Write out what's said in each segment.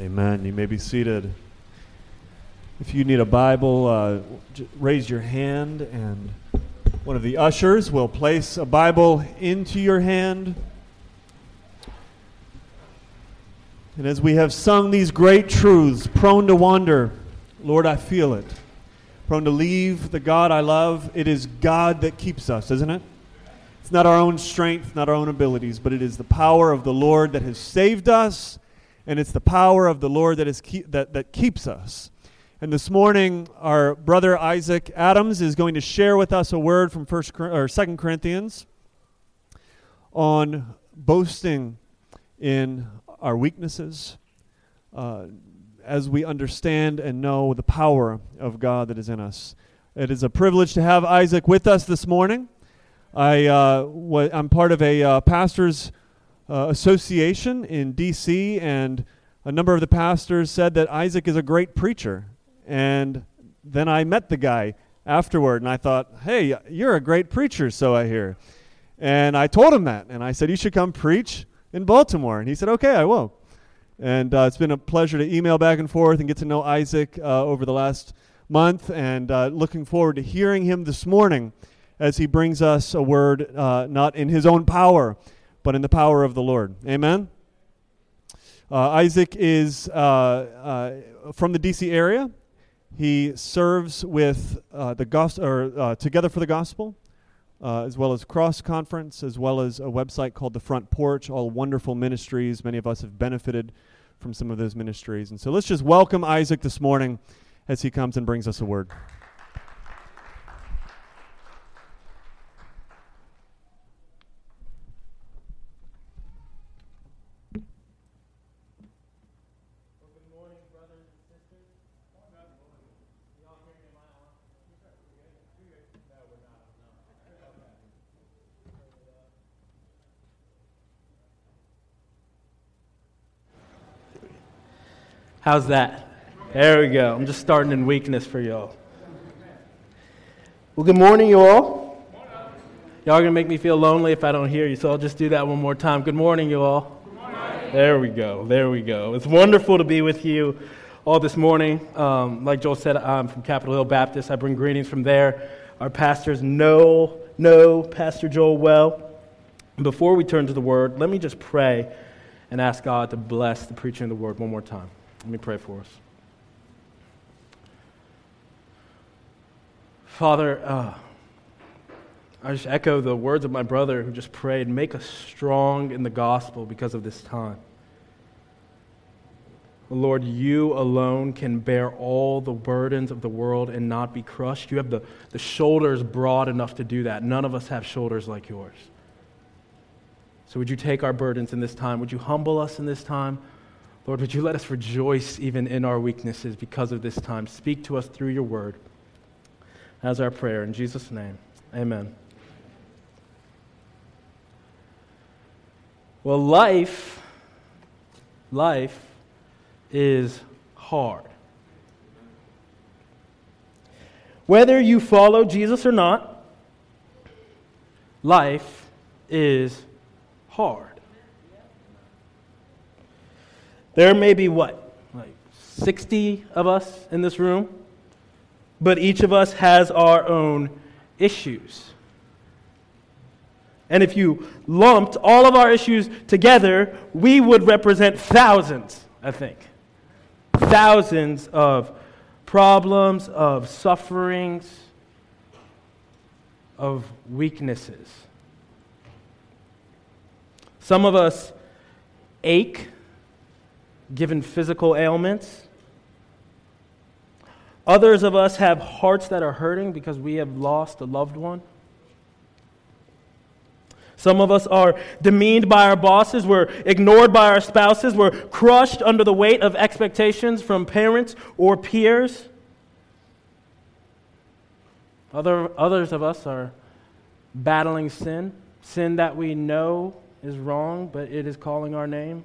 Amen. You may be seated. If you need a Bible, raise your hand, and one of the ushers will place a Bible into your hand. And as we have sung these great truths, prone to wander, Lord, I feel it. Prone to leave the God I love. It is God that keeps us, isn't it? It's not our own strength, not our own abilities, but it is the power of the Lord that has saved us, and it's the power of the Lord that keeps us. And this morning, our brother Isaac Adams is going to share with us a word from 2 Corinthians on boasting in our weaknesses as we understand and know the power of God that is in us. It is a privilege to have Isaac with us this morning. I'm part of a pastor's association in D.C., and a number of the pastors said that Isaac is a great preacher. And then I met the guy afterward, and I thought, hey, you're a great preacher, so I hear. And I told him that, and I said, you should come preach in Baltimore. And he said, okay, I will. And it's been a pleasure to email back and forth and get to know Isaac over the last month, and looking forward to hearing him this morning as he brings us a word not in his own power, but in the power of the Lord. Amen? Isaac is from the D.C. area. He serves with Together for the Gospel, as well as Cross Conference, as well as a website called The Front Porch, all wonderful ministries. Many of us have benefited from some of those ministries. And so let's just welcome Isaac this morning as he comes and brings us a word. How's that? There we go. I'm just starting in weakness for y'all. Well, good morning, you all. Y'all are going to make me feel lonely if I don't hear you, so I'll just do that one more time. Good morning, you all. Good morning. There we go. It's wonderful to be with you all this morning. Like Joel said, I'm from Capitol Hill Baptist. I bring greetings from there. Our pastors know Pastor Joel well. Before we turn to the Word, let me just pray and ask God to bless the preaching of the Word one more time. Let me pray for us. Father, I just echo the words of my brother who just prayed, make us strong in the gospel because of this time. Lord, you alone can bear all the burdens of the world and not be crushed. You have the shoulders broad enough to do that. None of us have shoulders like yours. So would you take our burdens in this time? Would you humble us in this time? Lord, would you let us rejoice even in our weaknesses because of this time? Speak to us through your word. That's our prayer. In Jesus' name, amen. Well, life is hard. Whether you follow Jesus or not, life is hard. There may be, 60 of us in this room, but each of us has our own issues. And if you lumped all of our issues together, we would represent thousands, I think. Thousands of problems, of sufferings, of weaknesses. Some of us ache, given physical ailments. Others of us have hearts that are hurting because we have lost a loved one. Some of us are demeaned by our bosses, we're ignored by our spouses, we're crushed under the weight of expectations from parents or peers. Others of us are battling sin that we know is wrong, but it is calling our name.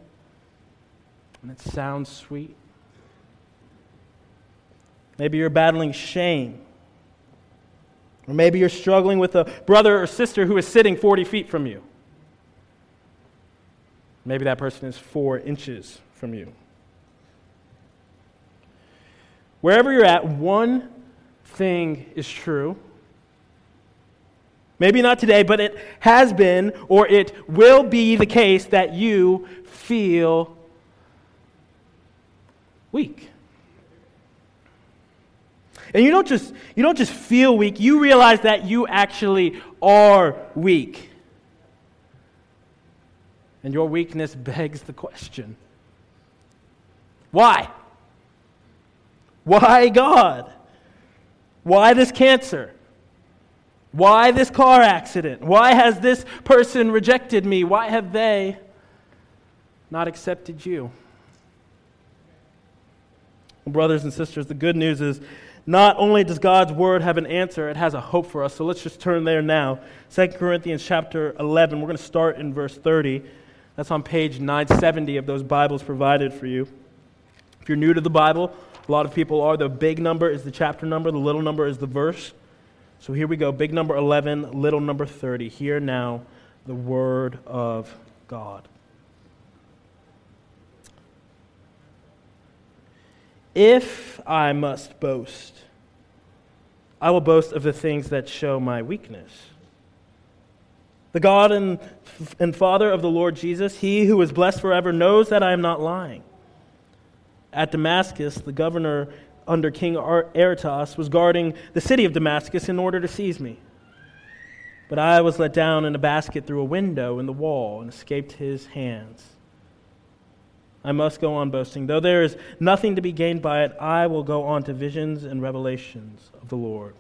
And it sounds sweet. Maybe you're battling shame. Or maybe you're struggling with a brother or sister who is sitting 40 feet from you. Maybe that person is 4 inches from you. wherever you're at, one thing is true. Maybe not today, but it has been or it will be the case that you feel weak. And you don't just feel weak, you realize that you actually are weak. And your weakness begs the question, why? Why God? Why this cancer? Why this car accident? Why has this person rejected me? Why have they not accepted you? Brothers and sisters, the good news is not only does God's word have an answer, it has a hope for us. So let's just turn there now. 2 Corinthians chapter 11. We're going to start in verse 30. That's on page 970 of those Bibles provided for you. If you're new to the Bible, a lot of people are. The big number is the chapter number. The little number is the verse. So here we go. Big number 11, little number 30. Hear now the word of God. If I must boast, I will boast of the things that show my weakness. The God and Father of the Lord Jesus, he who is blessed forever, knows that I am not lying. At Damascus, the governor under King Aretas was guarding the city of Damascus in order to seize me. But I was let down in a basket through a window in the wall and escaped his hands. I must go on boasting. Though there is nothing to be gained by it, I will go on to visions and revelations of the Lord.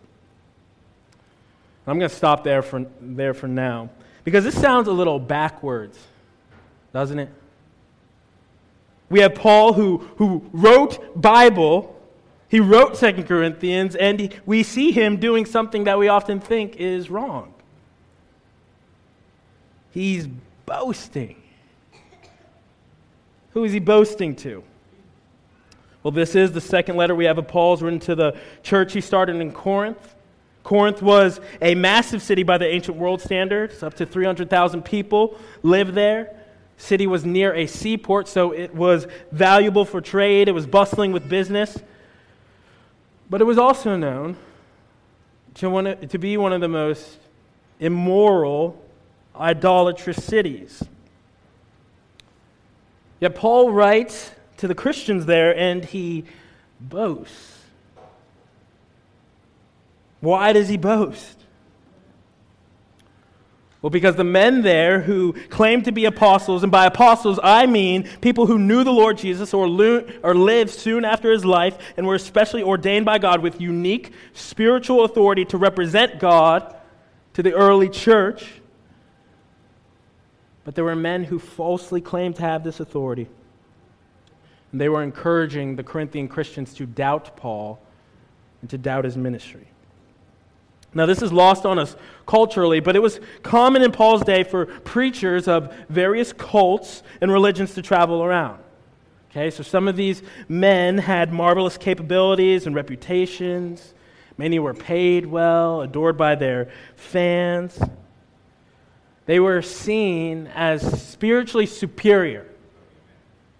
I'm going to stop there for now, because this sounds a little backwards, doesn't it? We have Paul who wrote Bible, he wrote 2 Corinthians, and we see him doing something that we often think is wrong. He's boasting. Who is he boasting to? Well, this is the second letter we have of Paul's written to the church he started in Corinth. Corinth was a massive city by the ancient world standards. Up to 300,000 people lived there. The city was near a seaport, so it was valuable for trade. It was bustling with business. But it was also known to be one of the most immoral, idolatrous cities. Yet Paul writes to the Christians there, and he boasts. Why does he boast? Well, because the men there who claimed to be apostles, and by apostles I mean people who knew the Lord Jesus or lived soon after his life and were especially ordained by God with unique spiritual authority to represent God to the early church, but there were men who falsely claimed to have this authority. And they were encouraging the Corinthian Christians to doubt Paul and to doubt his ministry. Now, this is lost on us culturally, but it was common in Paul's day for preachers of various cults and religions to travel around. Okay, so some of these men had marvelous capabilities and reputations. Many were paid well, adored by their fans. They were seen as spiritually superior,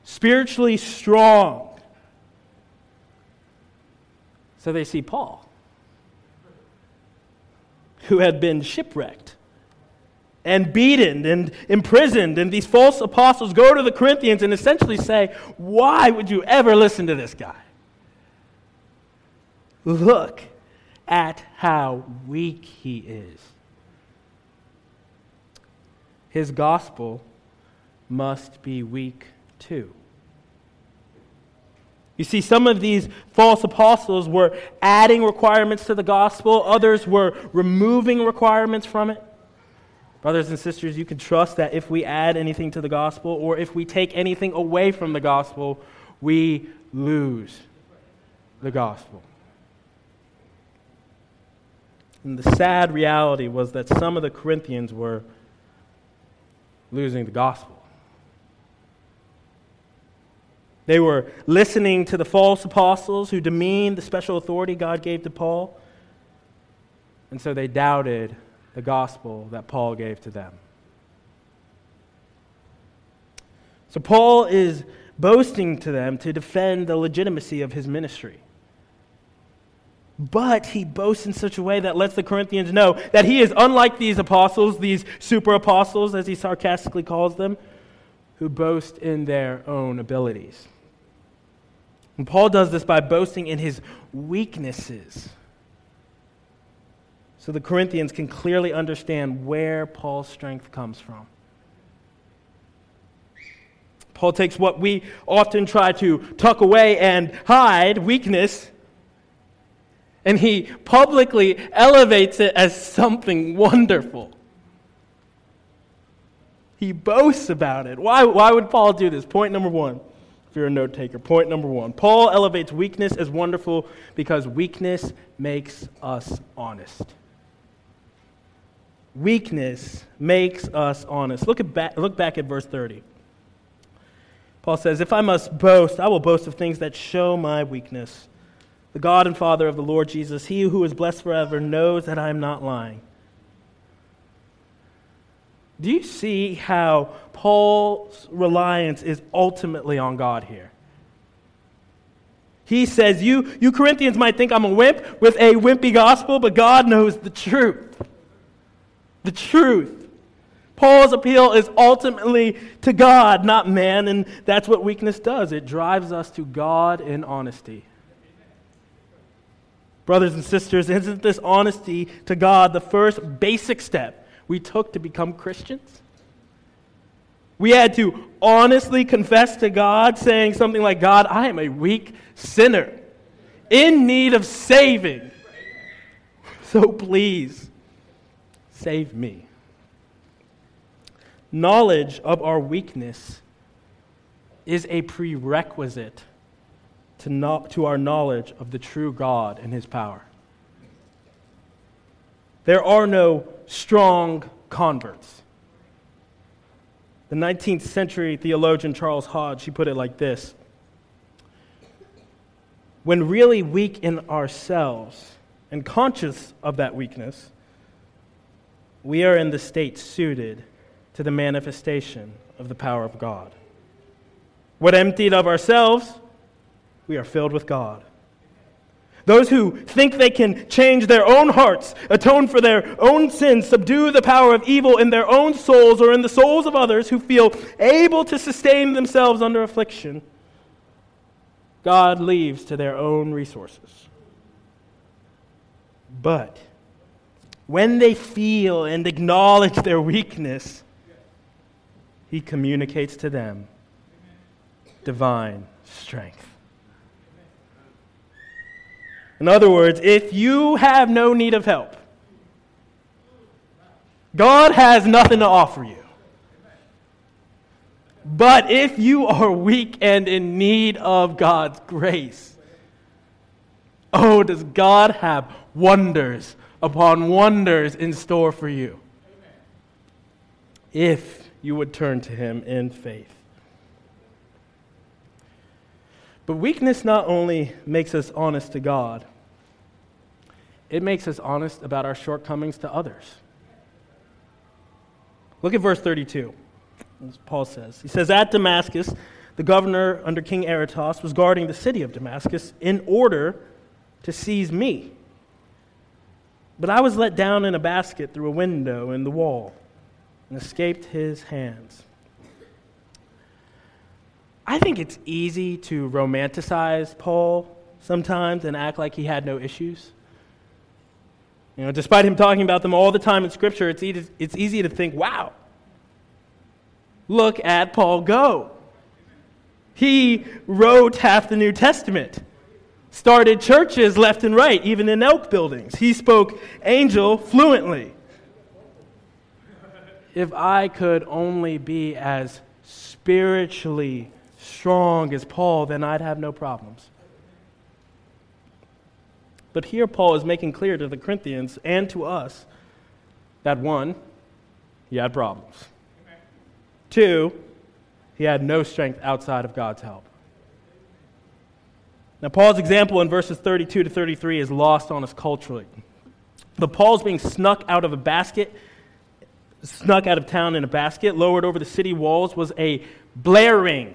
spiritually strong. So they see Paul, who had been shipwrecked and beaten and imprisoned, and these false apostles go to the Corinthians and essentially say, "Why would you ever listen to this guy? Look at how weak he is. His gospel must be weak too." You see, some of these false apostles were adding requirements to the gospel. Others were removing requirements from it. Brothers and sisters, you can trust that if we add anything to the gospel or if we take anything away from the gospel, we lose the gospel. And the sad reality was that some of the Corinthians were losing the gospel. They were listening to the false apostles who demeaned the special authority God gave to Paul, and so they doubted the gospel that Paul gave to them. So Paul is boasting to them to defend the legitimacy of his ministry. But he boasts in such a way that lets the Corinthians know that he is unlike these apostles, these super apostles, as he sarcastically calls them, who boast in their own abilities. And Paul does this by boasting in his weaknesses, so the Corinthians can clearly understand where Paul's strength comes from. Paul takes what we often try to tuck away and hide, weakness, and he publicly elevates it as something wonderful. He boasts about it. Why would Paul do this? Point number one, if you're a note taker. Point number one. Paul elevates weakness as wonderful because weakness makes us honest. Weakness makes us honest. Look back at verse 30. Paul says, "If I must boast, I will boast of things that show my weakness. The God and Father of the Lord Jesus, he who is blessed forever, knows that I am not lying." Do you see how Paul's reliance is ultimately on God here? He says, you Corinthians might think I'm a wimp with a wimpy gospel, but God knows the truth. The truth. Paul's appeal is ultimately to God, not man, and that's what weakness does. It drives us to God in honesty. Brothers and sisters, isn't this honesty to God the first basic step we took to become Christians? We had to honestly confess to God, saying something like, "God, I am a weak sinner in need of saving. So please, save me." Knowledge of our weakness is a prerequisite to our knowledge of the true God and his power. There are no strong converts. The 19th century theologian Charles Hodge, he put it like this: when really weak in ourselves and conscious of that weakness, we are in the state suited to the manifestation of the power of God. What emptied of ourselves, we are filled with God. Those who think they can change their own hearts, atone for their own sins, subdue the power of evil in their own souls or in the souls of others who feel able to sustain themselves under affliction, God leaves to their own resources. But when they feel and acknowledge their weakness, he communicates to them divine strength. In other words, if you have no need of help, God has nothing to offer you. But if you are weak and in need of God's grace, oh, does God have wonders upon wonders in store for you, if you would turn to him in faith. But weakness not only makes us honest to God, it makes us honest about our shortcomings to others. Look at verse 32, as Paul says. He says, "At Damascus, the governor under King Aretas was guarding the city of Damascus in order to seize me. But I was let down in a basket through a window in the wall and escaped his hands." I think it's easy to romanticize Paul sometimes and act like he had no issues. You know, despite him talking about them all the time in Scripture, it's easy to think, wow, look at Paul go. He wrote half the New Testament, started churches left and right, even in Elk buildings. He spoke angel fluently. If I could only be as spiritually strong as Paul, then I'd have no problems. But here Paul is making clear to the Corinthians and to us that one, he had problems. Amen. Two, he had no strength outside of God's help. Now Paul's example in verses 32 to 33 is lost on us culturally. But Paul's being snuck out of town in a basket, lowered over the city walls, was a blaring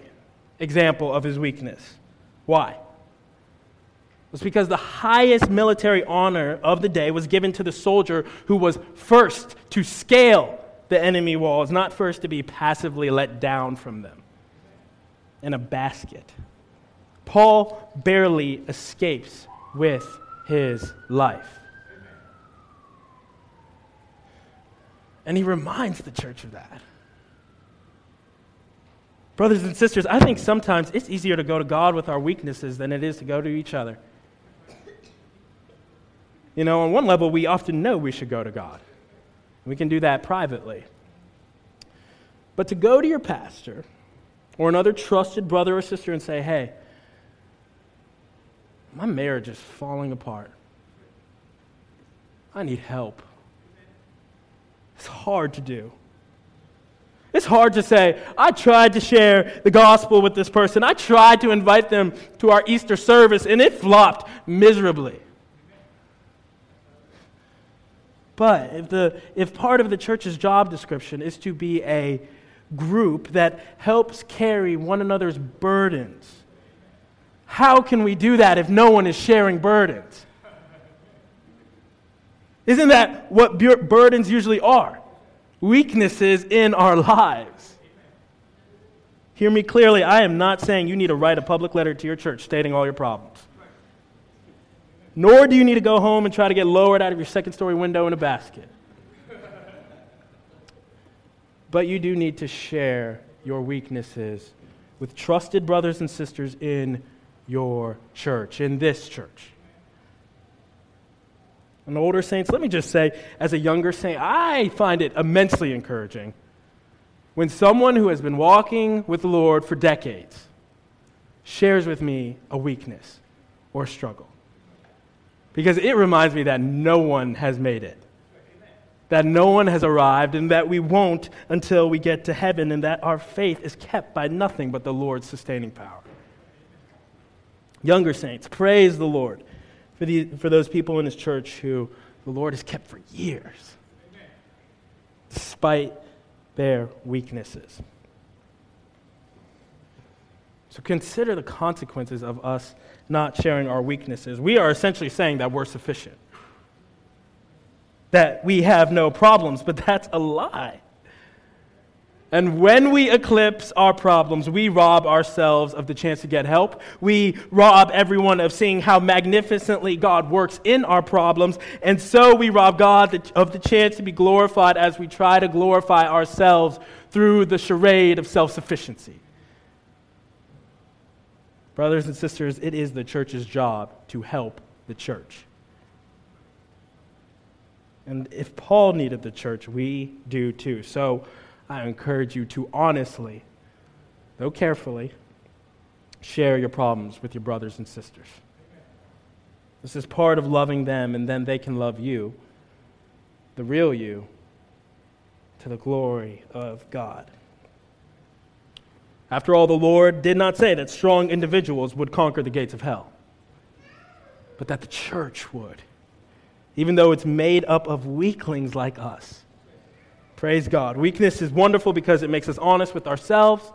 example of his weakness. Why? was because the highest military honor of the day was given to the soldier who was first to scale the enemy walls, not first to be passively let down from them in a basket. Paul barely escapes with his life. And he reminds the church of that. Brothers and sisters, I think sometimes it's easier to go to God with our weaknesses than it is to go to each other. You know, on one level, we often know we should go to God. We can do that privately. But to go to your pastor or another trusted brother or sister and say, hey, my marriage is falling apart. I need help. It's hard to do. It's hard to say, I tried to share the gospel with this person. I tried to invite them to our Easter service, and it flopped miserably. But if part of the church's job description is to be a group that helps carry one another's burdens, how can we do that if no one is sharing burdens? Isn't that what burdens usually are? Weaknesses in our lives. Hear me clearly, I am not saying you need to write a public letter to your church stating all your problems. Nor do you need to go home and try to get lowered out of your second-story window in a basket. But you do need to share your weaknesses with trusted brothers and sisters in your church, in this church. And older saints, let me just say, as a younger saint, I find it immensely encouraging when someone who has been walking with the Lord for decades shares with me a weakness or struggle. Because it reminds me that no one has made it, that no one has arrived, and that we won't until we get to heaven, and that our faith is kept by nothing but the Lord's sustaining power. Younger saints, praise the Lord for those people in His church who the Lord has kept for years, despite their weaknesses. So consider the consequences of us not sharing our weaknesses. We are essentially saying that we're sufficient, that we have no problems, but that's a lie. And when we eclipse our problems, we rob ourselves of the chance to get help. We rob everyone of seeing how magnificently God works in our problems, and so we rob God of the chance to be glorified as we try to glorify ourselves through the charade of self-sufficiency. Brothers and sisters, it is the church's job to help the church. And if Paul needed the church, we do too. So I encourage you to honestly, though carefully, share your problems with your brothers and sisters. This is part of loving them, and then they can love you, the real you, to the glory of God. After all, the Lord did not say that strong individuals would conquer the gates of hell, but that the church would, even though it's made up of weaklings like us. Praise God. Weakness is wonderful because it makes us honest with ourselves,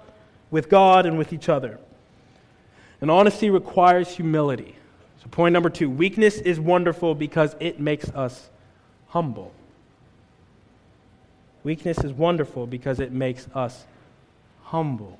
with God, and with each other. And honesty requires humility. So point number 2, weakness is wonderful because it makes us humble. Weakness is wonderful because it makes us humble.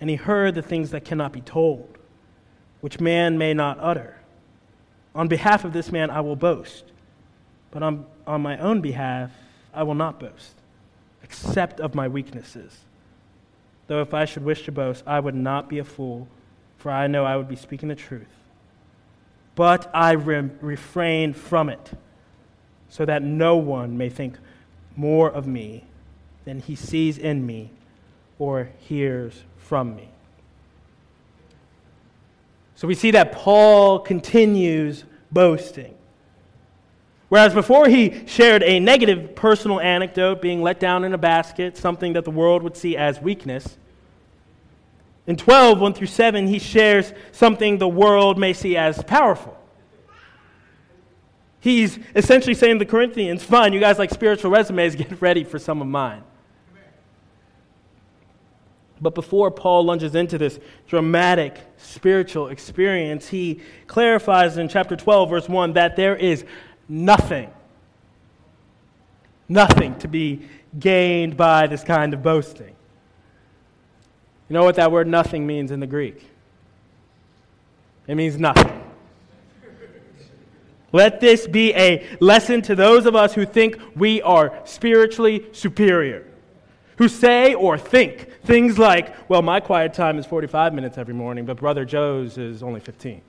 And he heard the things that cannot be told, which man may not utter. On behalf of this man I will boast, but on my own behalf I will not boast, except of my weaknesses. Though if I should wish to boast, I would not be a fool, for I know I would be speaking the truth. But I refrain from it, so that no one may think more of me than he sees in me or hears from me. So we see that Paul continues boasting. Whereas before he shared a negative personal anecdote, being let down in a basket, something that the world would see as weakness, in 12, 1 through 7, he shares something the world may see as powerful. He's essentially saying to the Corinthians, fine, you guys like spiritual resumes, get ready for some of mine. But before Paul lunges into this dramatic spiritual experience, he clarifies in chapter 12, verse 1, that there is nothing to be gained by this kind of boasting. You know what that word nothing means in the Greek? It means nothing. Let this be a lesson to those of us who think we are spiritually superior, who say or think things like, well, my quiet time is 45 minutes every morning, but Brother Joe's is only 15.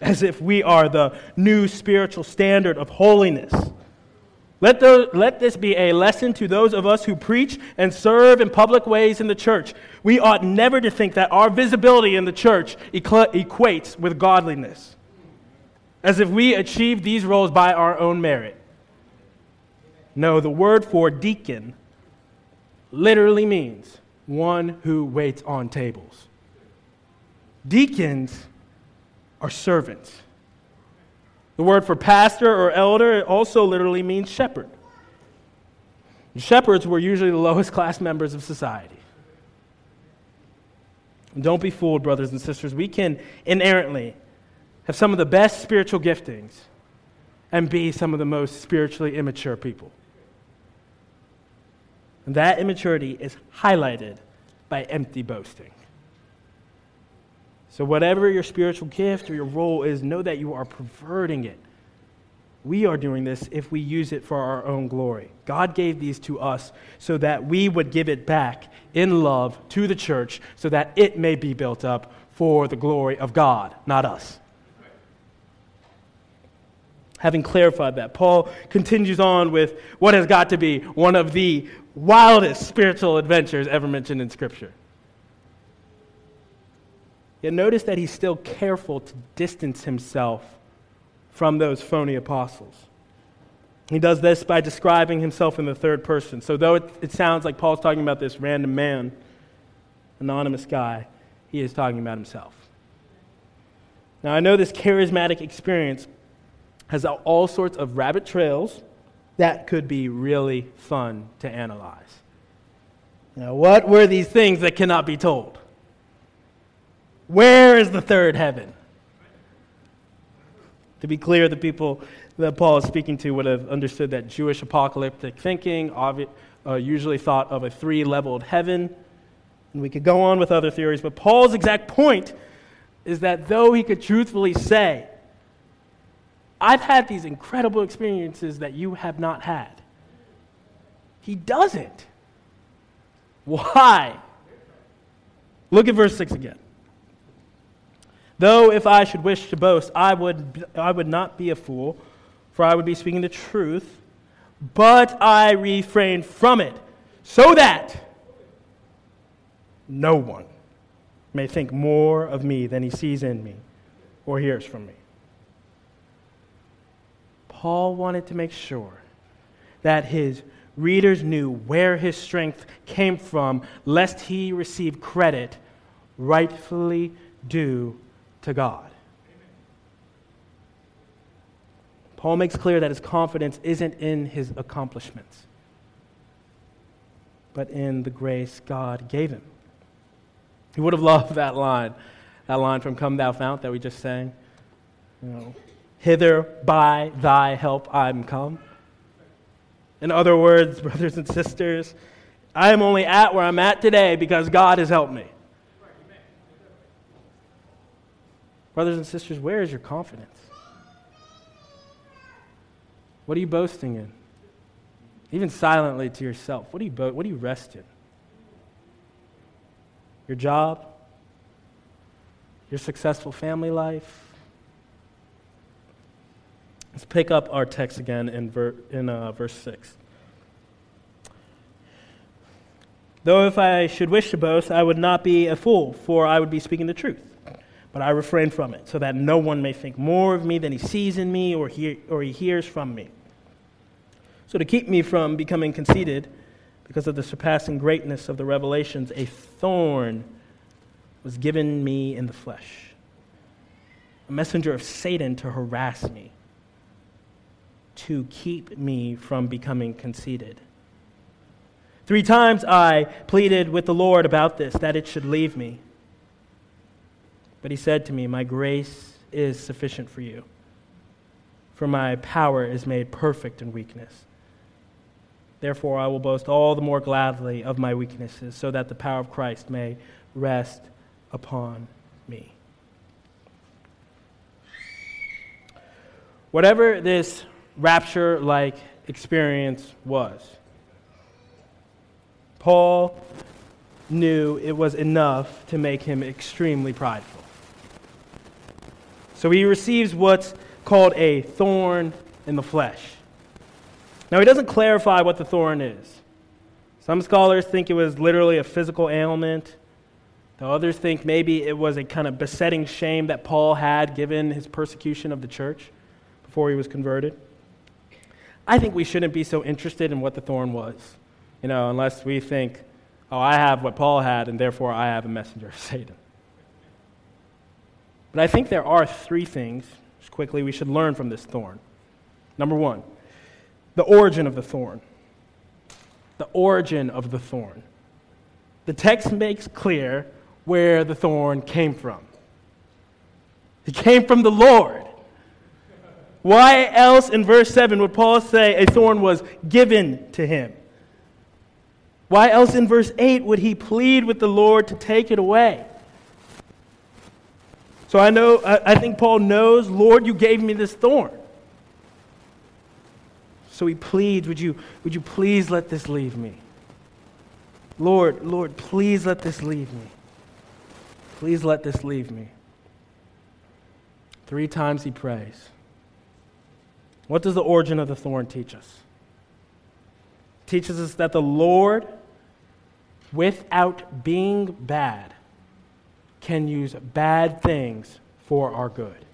As if we are the new spiritual standard of holiness. Let this be a lesson to those of us who preach and serve in public ways in the church. We ought never to think that our visibility in the church equates with godliness, as if we achieve these roles by our own merit. No, the word for deacon literally means one who waits on tables. Deacons are servants. The word for pastor or elder also literally means shepherd. Shepherds were usually the lowest class members of society. And don't be fooled, brothers and sisters. We can inerrantly have some of the best spiritual giftings and be some of the most spiritually immature people. And that immaturity is highlighted by empty boasting. So whatever your spiritual gift or your role is, know that you are perverting it. We are doing this if we use it for our own glory. God gave these to us so that we would give it back in love to the church so that it may be built up for the glory of God, not us. Having clarified that, Paul continues on with what has got to be one of the wildest spiritual adventures ever mentioned in Scripture. Yet notice that he's still careful to distance himself from those phony apostles. He does this by describing himself in the third person. So though it sounds like Paul's talking about this random man, anonymous guy, he is talking about himself. Now I know this charismatic experience has all sorts of rabbit trails that could be really fun to analyze. Now what were these things that cannot be told? Where is the third heaven? To be clear, the people that Paul is speaking to would have understood that Jewish apocalyptic thinking, usually thought of a three-leveled heaven, and we could go on with other theories, but Paul's exact point is that though he could truthfully say, I've had these incredible experiences that you have not had, he doesn't. Why? Look at verse 6 again. Though if I should wish to boast, I would not be a fool, for I would be speaking the truth, but I refrain from it, so that no one may think more of me than he sees in me or hears from me. Paul wanted to make sure that his readers knew where his strength came from, lest he receive credit rightfully due to God. Amen. Paul makes clear that his confidence isn't in his accomplishments, but in the grace God gave him. He would have loved that line from Come Thou Fount that we just sang. You know, hither by thy help I'm come. In other words, brothers and sisters, I am only at where I'm at today because God has helped me. Brothers and sisters, where is your confidence? What are you boasting in? Even silently to yourself, what do you rest in? Your job? Your successful family life? Let's pick up our text again in verse 6. Though if I should wish to boast, I would not be a fool, for I would be speaking the truth. but I refrain from it, so that no one may think more of me than he sees in me or he hears from me. So to keep me from becoming conceited, because of the surpassing greatness of the revelations, a thorn was given me in the flesh, a messenger of Satan to harass me, to keep me from becoming conceited. 3 times I pleaded with the Lord about this, that it should leave me. But he said to me, "My grace is sufficient for you, for my power is made perfect in weakness. Therefore, I will boast all the more gladly of my weaknesses, so that the power of Christ may rest upon me." Whatever this rapture-like experience was, Paul knew it was enough to make him extremely prideful. So he receives what's called a thorn in the flesh. Now, he doesn't clarify what the thorn is. Some scholars think it was literally a physical ailment. The others think maybe it was a kind of besetting shame that Paul had given his persecution of the church before he was converted. I think we shouldn't be so interested in what the thorn was, unless we think, oh, I have what Paul had, and therefore I have a messenger of Satan. But I think there are 3 things, just quickly, we should learn from this thorn. Number 1, the origin of the thorn. The origin of the thorn. The text makes clear where the thorn came from. It came from the Lord. Why else in verse 7 would Paul say a thorn was given to him? Why else in verse 8 would he plead with the Lord to take it away? So I think Paul knows, Lord, you gave me this thorn. So he pleads, would you please let this leave me? Lord, please let this leave me. Please let this leave me. 3 times he prays. What does the origin of the thorn teach us? It teaches us that the Lord, without being bad, can use bad things for our good.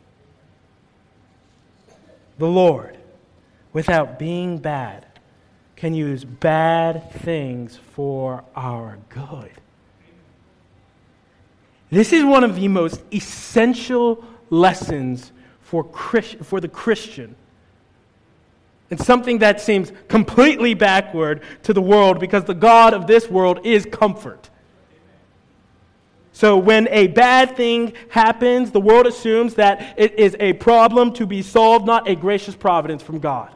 The Lord, without being bad, can use bad things for our good. This is one of the most essential lessons for the Christian. It's something that seems completely backward to the world, because the god of this world is comfort. So when a bad thing happens, the world assumes that it is a problem to be solved, not a gracious providence from God.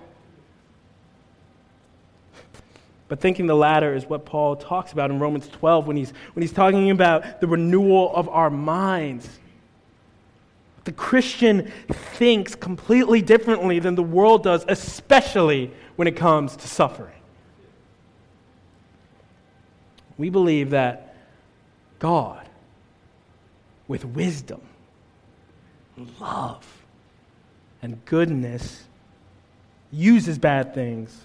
But thinking the latter is what Paul talks about in Romans 12 when he's talking about the renewal of our minds. The Christian thinks completely differently than the world does, especially when it comes to suffering. We believe that God, with wisdom, love, and goodness, uses bad things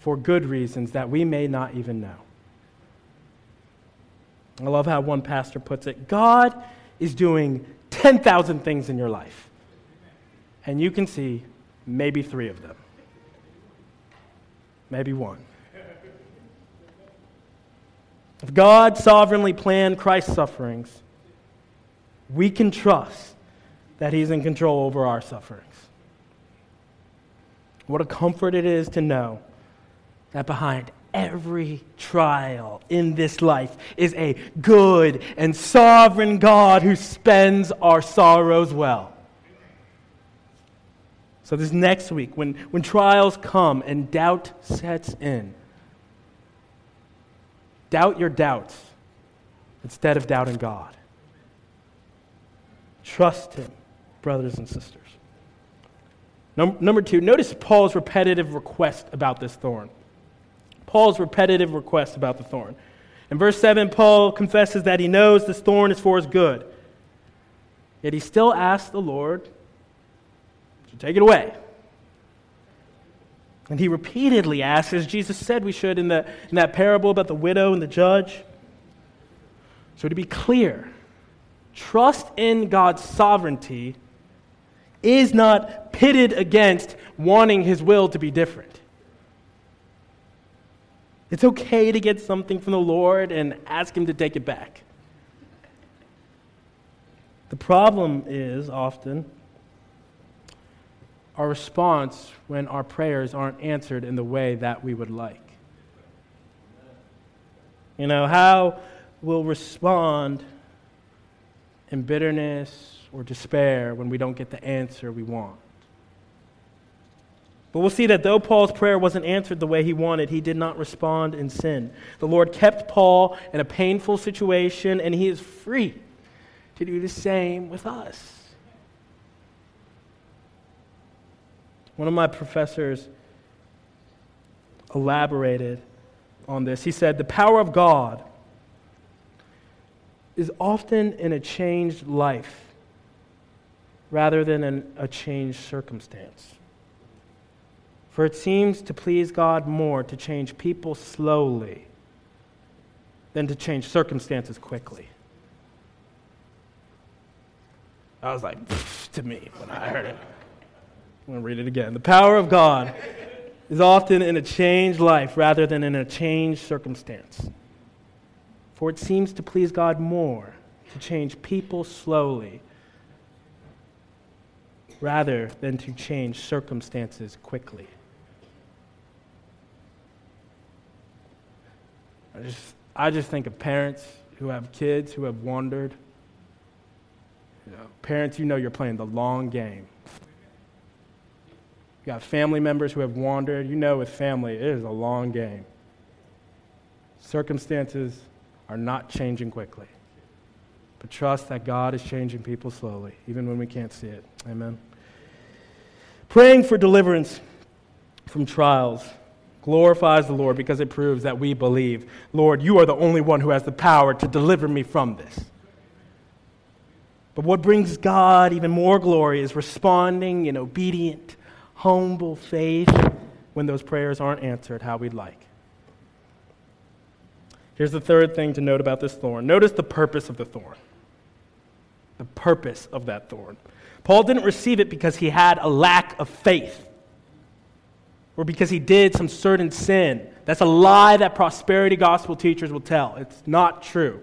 for good reasons that we may not even know. I love how one pastor puts it. God is doing 10,000 things in your life, and you can see maybe 3 of them. Maybe 1. If God sovereignly planned Christ's sufferings, we can trust that he's in control over our sufferings. What a comfort it is to know that behind every trial in this life is a good and sovereign God who spends our sorrows well. So this next week, when trials come and doubt sets in, doubt your doubts instead of doubting God. Trust him, brothers and sisters. Number 2, notice Paul's repetitive request about this thorn. Paul's repetitive request about the thorn. In verse 7, Paul confesses that he knows this thorn is for his good. Yet he still asks the Lord to take it away. And he repeatedly asks, as Jesus said we should in that parable about the widow and the judge. So to be clear, trust in God's sovereignty is not pitted against wanting his will to be different. It's okay to get something from the Lord and ask him to take it back. The problem is often our response when our prayers aren't answered in the way that we would like. You know, how we'll respond in bitterness or despair when we don't get the answer we want. But we'll see that though Paul's prayer wasn't answered the way he wanted, he did not respond in sin. The Lord kept Paul in a painful situation, and he is free to do the same with us. One of my professors elaborated on this. He said, the power of God is often in a changed life rather than in a changed circumstance. For it seems to please God more to change people slowly than to change circumstances quickly. I was like, to me when I heard it. I'm going to read it again. The power of God is often in a changed life rather than in a changed circumstance. For it seems to please God more to change people slowly rather than to change circumstances quickly. I just think of parents who have kids who have wandered. You know, parents, you know you're playing the long game. You got family members who have wandered. You know with family, it is a long game. Circumstances are not changing quickly. But trust that God is changing people slowly, even when we can't see it. Amen. Praying for deliverance from trials glorifies the Lord because it proves that we believe, Lord, you are the only one who has the power to deliver me from this. But what brings God even more glory is responding in obedient, humble faith when those prayers aren't answered how we'd like. Here's the third thing to note about this thorn. Notice the purpose of the thorn. The purpose of that thorn. Paul didn't receive it because he had a lack of faith or because he did some certain sin. That's a lie that prosperity gospel teachers will tell. It's not true.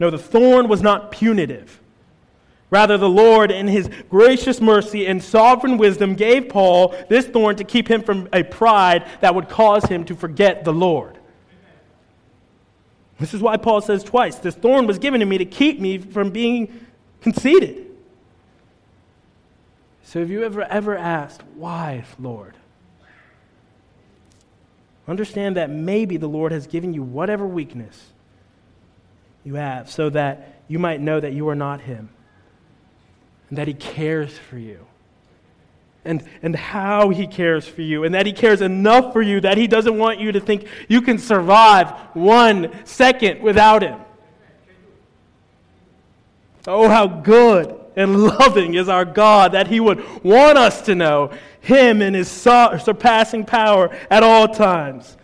No, the thorn was not punitive. Rather, the Lord, in his gracious mercy and sovereign wisdom, gave Paul this thorn to keep him from a pride that would cause him to forget the Lord. This is why Paul says twice, this thorn was given to me to keep me from being conceited. So have you ever asked, why, Lord? Understand that maybe the Lord has given you whatever weakness you have so that you might know that you are not him and that he cares for you and how he cares for you and that he cares enough for you that he doesn't want you to think you can survive 1 second without him. Oh, how good and loving is our God that he would want us to know him and his surpassing power at all times.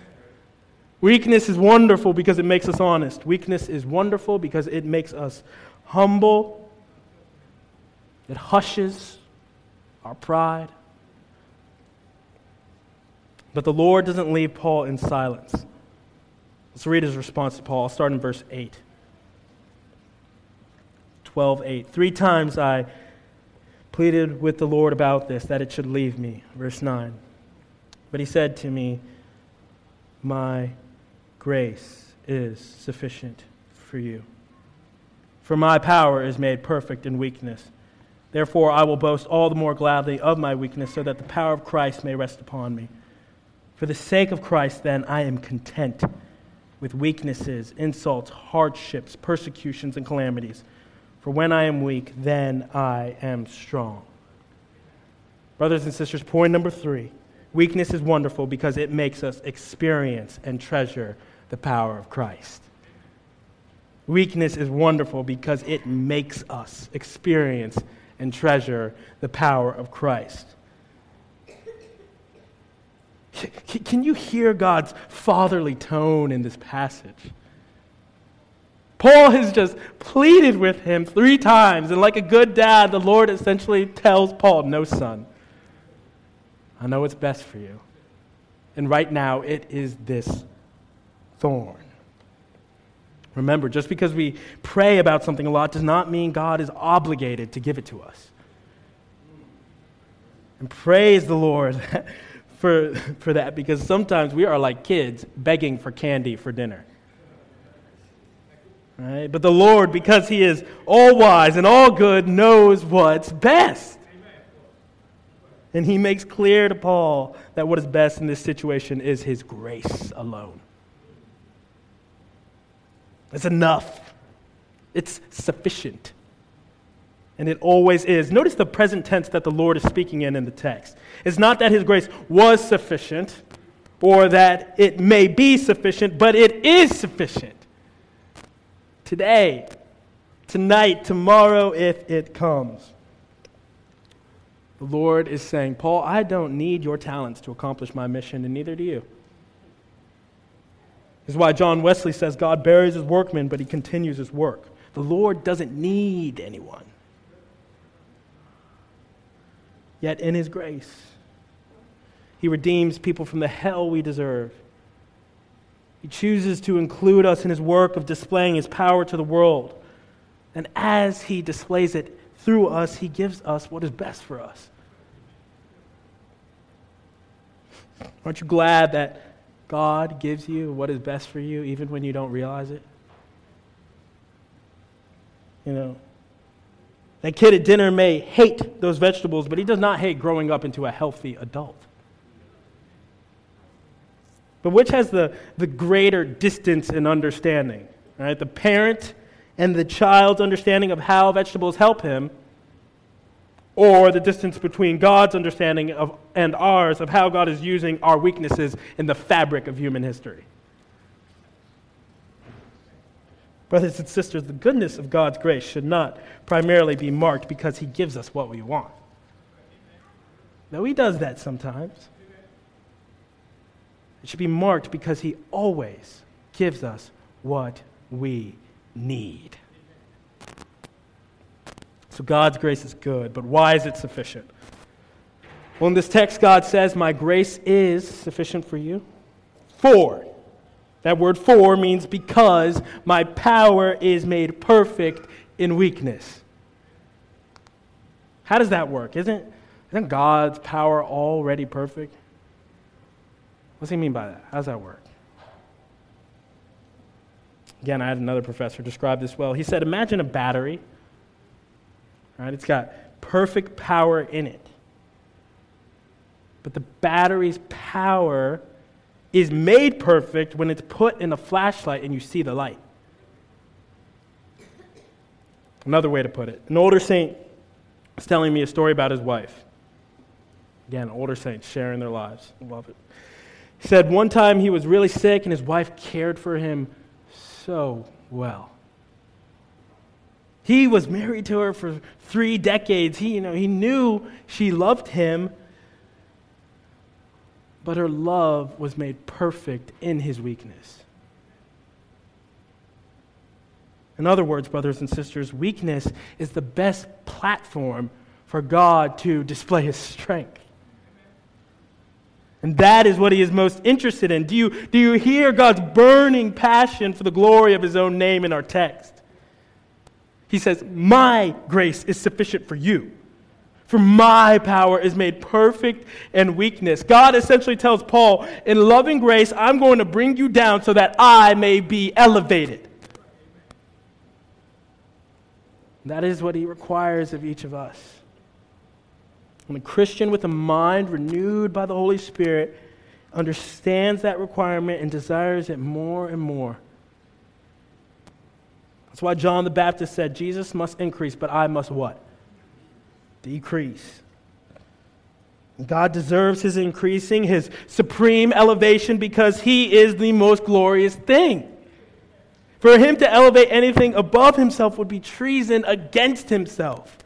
Weakness is wonderful because it makes us honest. Weakness is wonderful because it makes us humble. It hushes our pride. But the Lord doesn't leave Paul in silence. Let's read his response to Paul. I'll start in verse 8. 12:8. 3 times I pleaded with the Lord about this, that it should leave me. Verse 9. But he said to me, my grace is sufficient for you. For my power is made perfect in weakness. Therefore, I will boast all the more gladly of my weakness so that the power of Christ may rest upon me. For the sake of Christ, then, I am content with weaknesses, insults, hardships, persecutions, and calamities. For when I am weak, then I am strong. Brothers and sisters, point number 3. Weakness is wonderful because it makes us experience and treasure the power of Christ. Weakness is wonderful because it makes us experience and treasure the power of Christ. Can you hear God's fatherly tone in this passage? Paul has just pleaded with him 3 times, and like a good dad, the Lord essentially tells Paul, no, son, I know what's best for you. And right now, it is this thorn. Remember, just because we pray about something a lot does not mean God is obligated to give it to us. And praise the Lord for that, because sometimes we are like kids begging for candy for dinner. Right? But the Lord, because He is all wise and all good, knows what's best. And He makes clear to Paul that what is best in this situation is His grace alone. It's enough. It's sufficient. And it always is. Notice the present tense that the Lord is speaking in the text. It's not that His grace was sufficient or that it may be sufficient, but it is sufficient. Today, tonight, tomorrow, if it comes. The Lord is saying, Paul, I don't need your talents to accomplish my mission, and neither do you. This is why John Wesley says God buries His workmen, but He continues His work. The Lord doesn't need anyone. Yet in His grace, He redeems people from the hell we deserve. He chooses to include us in His work of displaying His power to the world. And as He displays it through us, He gives us what is best for us. Aren't you glad that God gives you what is best for you, even when you don't realize it? You know, that kid at dinner may hate those vegetables, but he does not hate growing up into a healthy adult. But which has the greater distance in understanding? Right? The parent and the child's understanding of how vegetables help him, or the distance between God's understanding of and ours of how God is using our weaknesses in the fabric of human history. Brothers and sisters, the goodness of God's grace should not primarily be marked because He gives us what we want. Though He does that sometimes. It should be marked because He always gives us what we need. So God's grace is good, but why is it sufficient? Well, in this text, God says, my grace is sufficient for you. For, that word for means because my power is made perfect in weakness. How does that work? Isn't God's power already perfect? What's He mean by that? How does that work? Again, I had another professor describe this well. He said, imagine a battery. Right? It's got perfect power in it. But the battery's power is made perfect when it's put in a flashlight and you see the light. Another way to put it. An older saint was telling me a story about his wife. Again, older saints sharing their lives. I love it. He said one time he was really sick and his wife cared for him so well. He was married to her for 3 decades. He knew she loved him, but her love was made perfect in his weakness. In other words, brothers and sisters, weakness is the best platform for God to display His strength. And that is what He is most interested in. Do you hear God's burning passion for the glory of His own name in our text? He says, my grace is sufficient for you, for my power is made perfect in weakness. God essentially tells Paul, in loving grace, I'm going to bring you down so that I may be elevated. That is what He requires of each of us. When a Christian with a mind renewed by the Holy Spirit understands that requirement and desires it more and more. That's why John the Baptist said, Jesus must increase, but I must what? Decrease. God deserves His increasing, His supreme elevation, because He is the most glorious thing. For Him to elevate anything above Himself would be treason against Himself.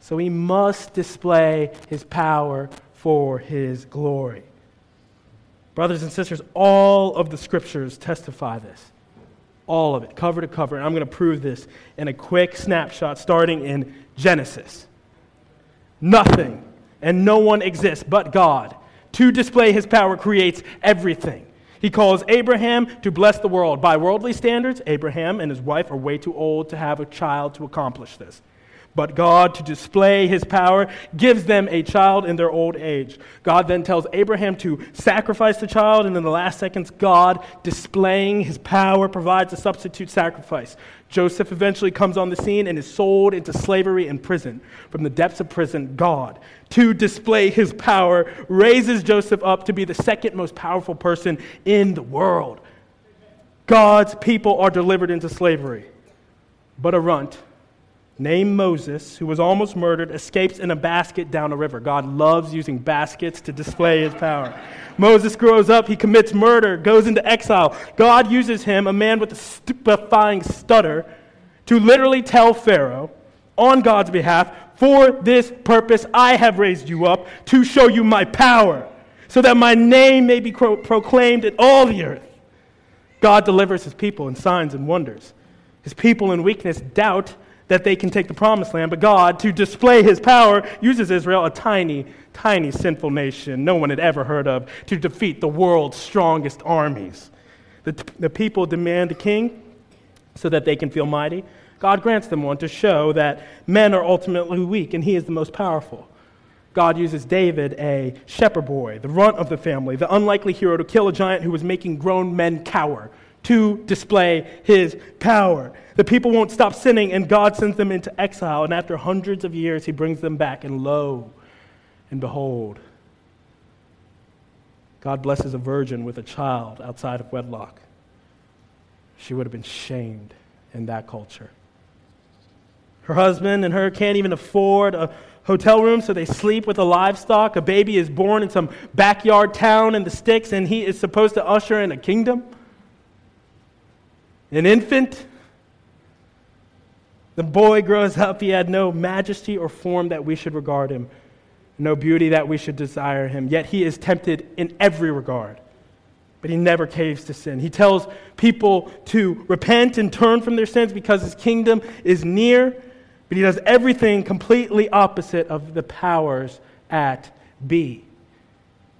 So He must display His power for His glory. Brothers and sisters, all of the Scriptures testify this. all of it, cover to cover. And I'm going to prove this in a quick snapshot starting in Genesis. Nothing and no one exists but God. To display his power creates everything. He calls Abraham to bless the world. By worldly standards, Abraham and his wife are way too old to have a child to accomplish this. But God, to display his power, gives them a child in their old age. God then tells Abraham to sacrifice the child, and in the last seconds, God, displaying his power, provides a substitute sacrifice. Joseph eventually comes on the scene and is sold into slavery in prison. From the depths of prison, God, to display his power, raises Joseph up to be the second most powerful person in the world. God's people are delivered into slavery. But a runt named Moses, who was almost murdered, escapes in a basket down a river. God loves using baskets to display his power. Moses grows up, he commits murder, goes into exile. God uses him, a man with a stupefying stutter, to literally tell Pharaoh, on God's behalf, for this purpose I have raised you up, to show you my power, so that my name may be proclaimed in all the earth. God delivers his people in signs and wonders. His people in weakness doubt that they can take the promised land, but God, to display his power, uses Israel, a tiny, tiny sinful nation no one had ever heard of, to defeat the world's strongest armies. The people demand a king so that they can feel mighty. God grants them one to show that men are ultimately weak and he is the most powerful. God uses David, a shepherd boy, the runt of the family, the unlikely hero, to kill a giant who was making grown men cower, to display his power. The people won't stop sinning, and God sends them into exile, and after hundreds of years, he brings them back, and lo and behold, God blesses a virgin with a child outside of wedlock. She would have been shamed in that culture. Her husband and her can't even afford a hotel room, so they sleep with the livestock. A baby is born in some backyard town in the sticks, and he is supposed to usher in a kingdom. An infant. The boy grows up. He had no majesty or form that we should regard him, no beauty that we should desire him. Yet he is tempted in every regard, but he never caves to sin. He tells people to repent and turn from their sins because his kingdom is near, but he does everything completely opposite of the powers at be.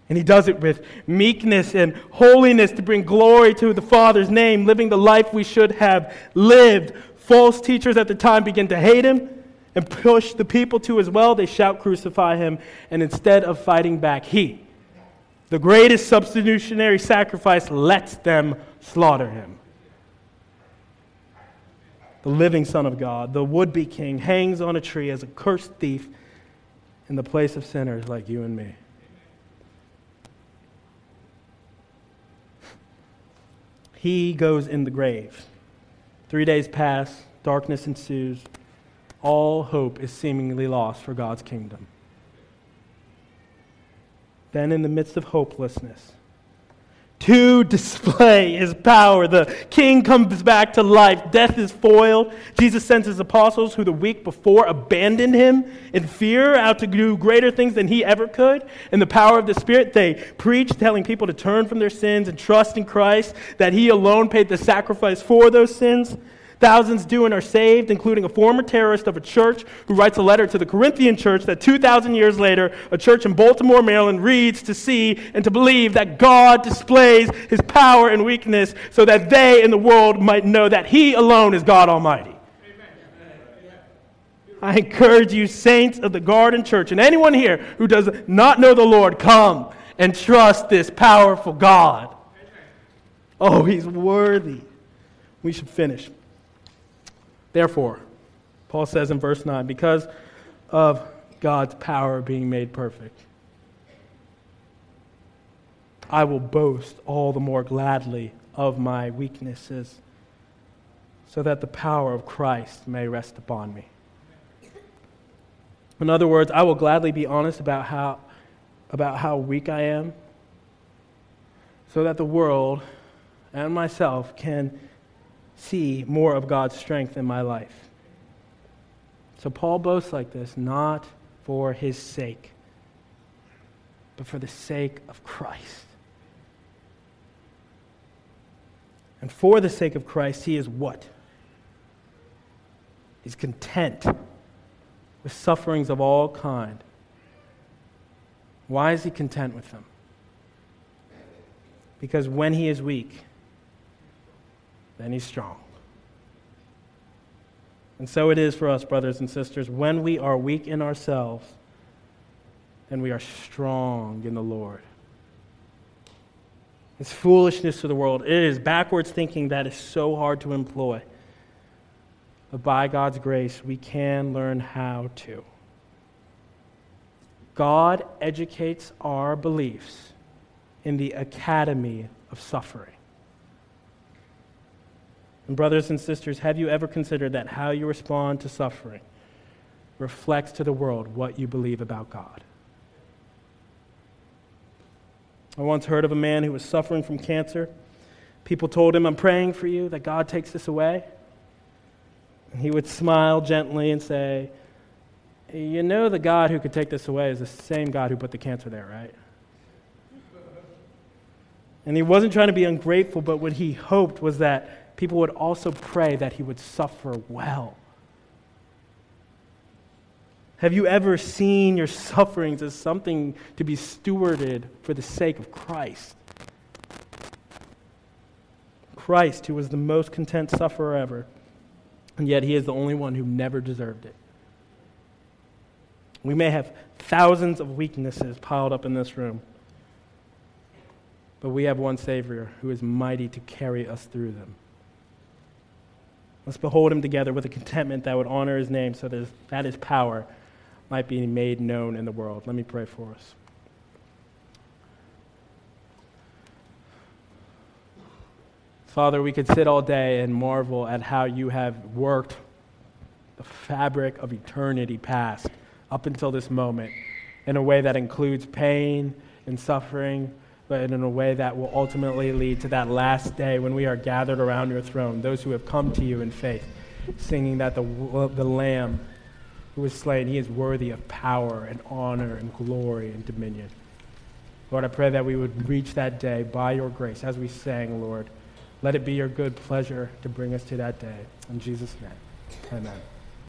And he does it with meekness and holiness to bring glory to the Father's name, living the life we should have lived. False teachers at the time begin to hate him and push the people to as well. They shout, "Crucify him," and instead of fighting back, he, the greatest substitutionary sacrifice, lets them slaughter him. The living Son of God, the would-be king, hangs on a tree as a cursed thief in the place of sinners like you and me. He goes in the grave. 3 days pass, darkness ensues. All hope is seemingly lost for God's kingdom. Then in the midst of hopelessness, to display his power, the king comes back to life. Death is foiled. Jesus sends his apostles, who the week before abandoned him in fear, out to do greater things than he ever could. In the power of the Spirit, they preach, telling people to turn from their sins and trust in Christ, that he alone paid the sacrifice for those sins. Thousands do and are saved, including a former terrorist of a church who writes a letter to the Corinthian church that 2,000 years later, a church in Baltimore, Maryland, reads to see and to believe that God displays his power and weakness so that they in the world might know that he alone is God Almighty. Amen. I encourage you, saints of the Garden Church, and anyone here who does not know the Lord, come and trust this powerful God. Oh, he's worthy. We should finish. Therefore, Paul says in verse 9, because of God's power being made perfect, I will boast all the more gladly of my weaknesses, so that the power of Christ may rest upon me. In other words, I will gladly be honest about how weak I am, so that the world and myself can see more of God's strength in my life. So Paul boasts like this, not for his sake, but for the sake of Christ. And for the sake of Christ, he is what? He's content with sufferings of all kind. Why is he content with them? Because when he is weak, then he's strong. And so it is for us, brothers and sisters, when we are weak in ourselves, then we are strong in the Lord. It's foolishness to the world. It is backwards thinking that is so hard to employ. But by God's grace, we can learn how to. God educates our beliefs in the academy of suffering. And brothers and sisters, have you ever considered that how you respond to suffering reflects to the world what you believe about God? I once heard of a man who was suffering from cancer. People told him, "I'm praying for you that God takes this away." And he would smile gently and say, "You know the God who could take this away is the same God who put the cancer there, right?" And he wasn't trying to be ungrateful, but what he hoped was that people would also pray that he would suffer well. Have you ever seen your sufferings as something to be stewarded for the sake of Christ? Christ, who was the most content sufferer ever, and yet he is the only one who never deserved it. We may have thousands of weaknesses piled up in this room, but we have one Savior who is mighty to carry us through them. Let's behold him together with a contentment that would honor his name so that his power might be made known in the world. Let me pray for us. Father, we could sit all day and marvel at how you have worked the fabric of eternity past up until this moment in a way that includes pain and suffering, but in a way that will ultimately lead to that last day when we are gathered around your throne, those who have come to you in faith, singing that the Lamb who was slain, he is worthy of power and honor and glory and dominion. Lord, I pray that we would reach that day by your grace as we sang, Lord. Let it be your good pleasure to bring us to that day. In Jesus' name, amen.